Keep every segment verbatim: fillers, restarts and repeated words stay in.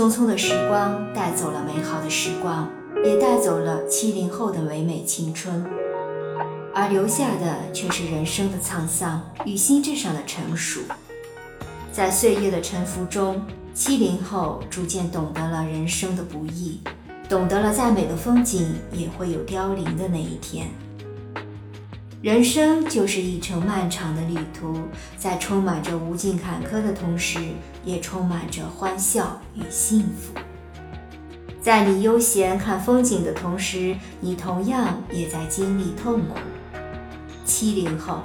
匆匆的时光带走了美好的时光，也带走了七零后的唯美青春，而留下的却是人生的沧桑与心智上的成熟。在岁月的沉浮中，七零后逐渐懂得了人生的不易，懂得了再美的风景也会有凋零的那一天。人生就是一程漫长的旅途，在充满着无尽坎坷的同时，也充满着欢笑与幸福。在你悠闲看风景的同时，你同样也在经历痛苦。七零后，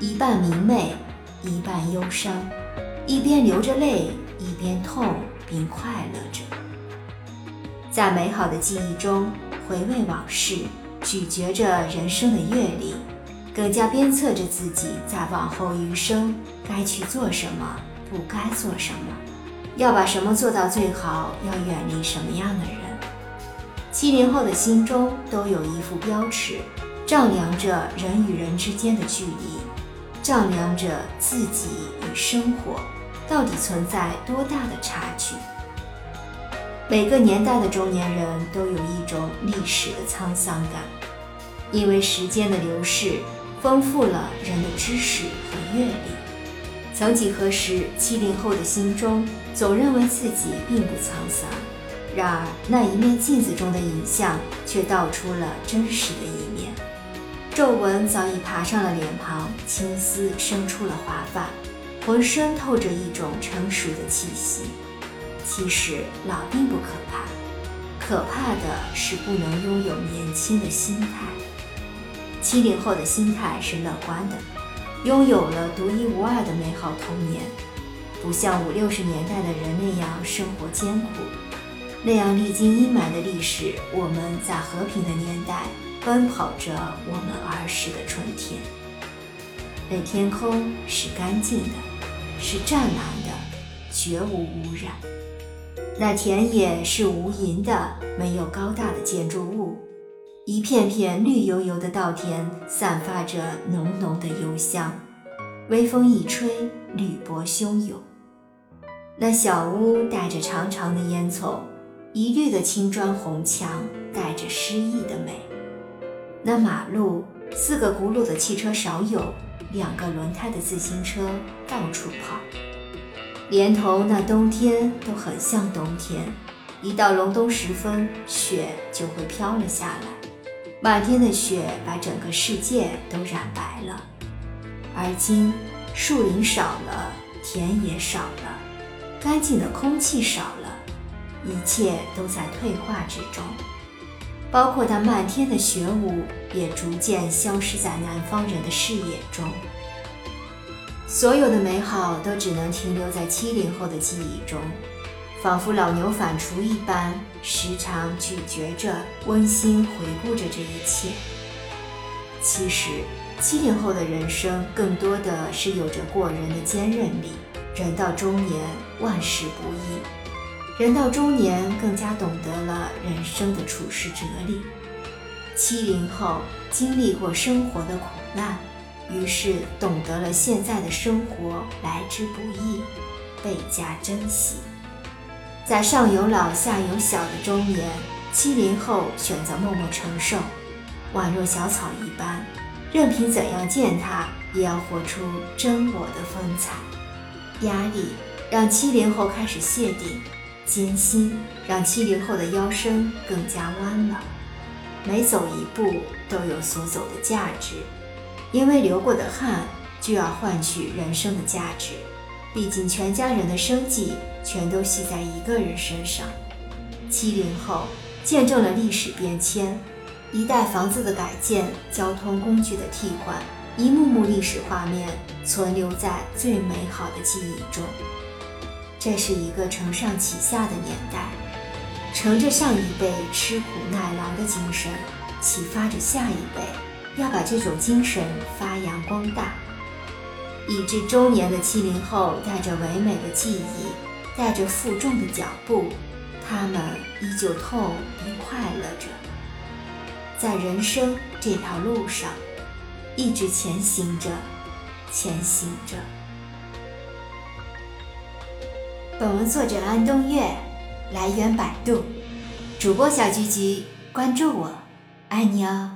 一半明媚，一半忧伤，一边流着泪，一边痛并快乐着。在美好的记忆中回味往事，咀嚼着人生的阅历，更加鞭策着自己，在往后余生该去做什么，不该做什么，要把什么做到最好，要远离什么样的人。七零后的心中都有一副标尺，丈量着人与人之间的距离，丈量着自己与生活到底存在多大的差距。每个年代的中年人都有一种历史的沧桑感，因为时间的流逝丰富了人的知识和阅历。曾几何时，七零后的心中总认为自己并不沧桑，然而那一面镜子中的影像却道出了真实的一面。皱纹早已爬上了脸庞，青丝生出了华发，浑身透着一种成熟的气息。其实老并不可怕，可怕的是不能拥有年轻的心态。七零后的心态是乐观的，拥有了独一无二的美好童年，不像五六十年代的人那样生活艰苦，那样历经阴霾的历史。我们在和平的年代奔跑着我们儿时的春天，那天空是干净的，是湛蓝的，绝无污染。那田野是无垠的，没有高大的建筑物，一片片绿油油的稻田散发着浓浓的幽香，微风一吹，绿波汹涌。那小屋带着长长的烟囱，一绿的青砖红墙带着诗意的美。那马路，四个轱辘的汽车少有，两个轮胎的自行车到处跑。连同那冬天都很像冬天，一到隆冬时分，雪就会飘了下来，满天的雪把整个世界都染白了。而今树林少了，田野少了，干净的空气少了，一切都在退化之中，包括那漫天的雪舞也逐渐消失在南方人的视野中。所有的美好都只能停留在七零后的记忆中，仿佛老牛反刍一般，时常咀嚼着，温馨回顾着这一切。其实七零后的人生更多的是有着过人的坚韧力，人到中年万事不易，人到中年更加懂得了人生的处世哲理。七零后经历过生活的苦难，于是懂得了现在的生活来之不易，倍加珍惜。在上有老下有小的中年，七零后选择默默承受，宛若小草一般，任凭怎样践踏，也要活出真我的风采。压力让七零后开始谢顶，艰辛让七零后的腰身更加弯了，每走一步都有所走的价值。因为流过的汗就要换取人生的价值，毕竟全家人的生计全都系在一个人身上。七零后见证了历史变迁，一代房子的改建，交通工具的替换，一幕幕历史画面存留在最美好的记忆中。这是一个承上启下的年代，承着上一辈吃苦耐劳的精神，启发着下一辈要把这种精神发扬光大。已至中年的七零后带着唯美的记忆，带着负重的脚步，他们依旧痛并快乐着。在人生这条路上一直前行着，前行着。本文作者安东月，来源百度，主播小菊菊，关注我，爱你哦。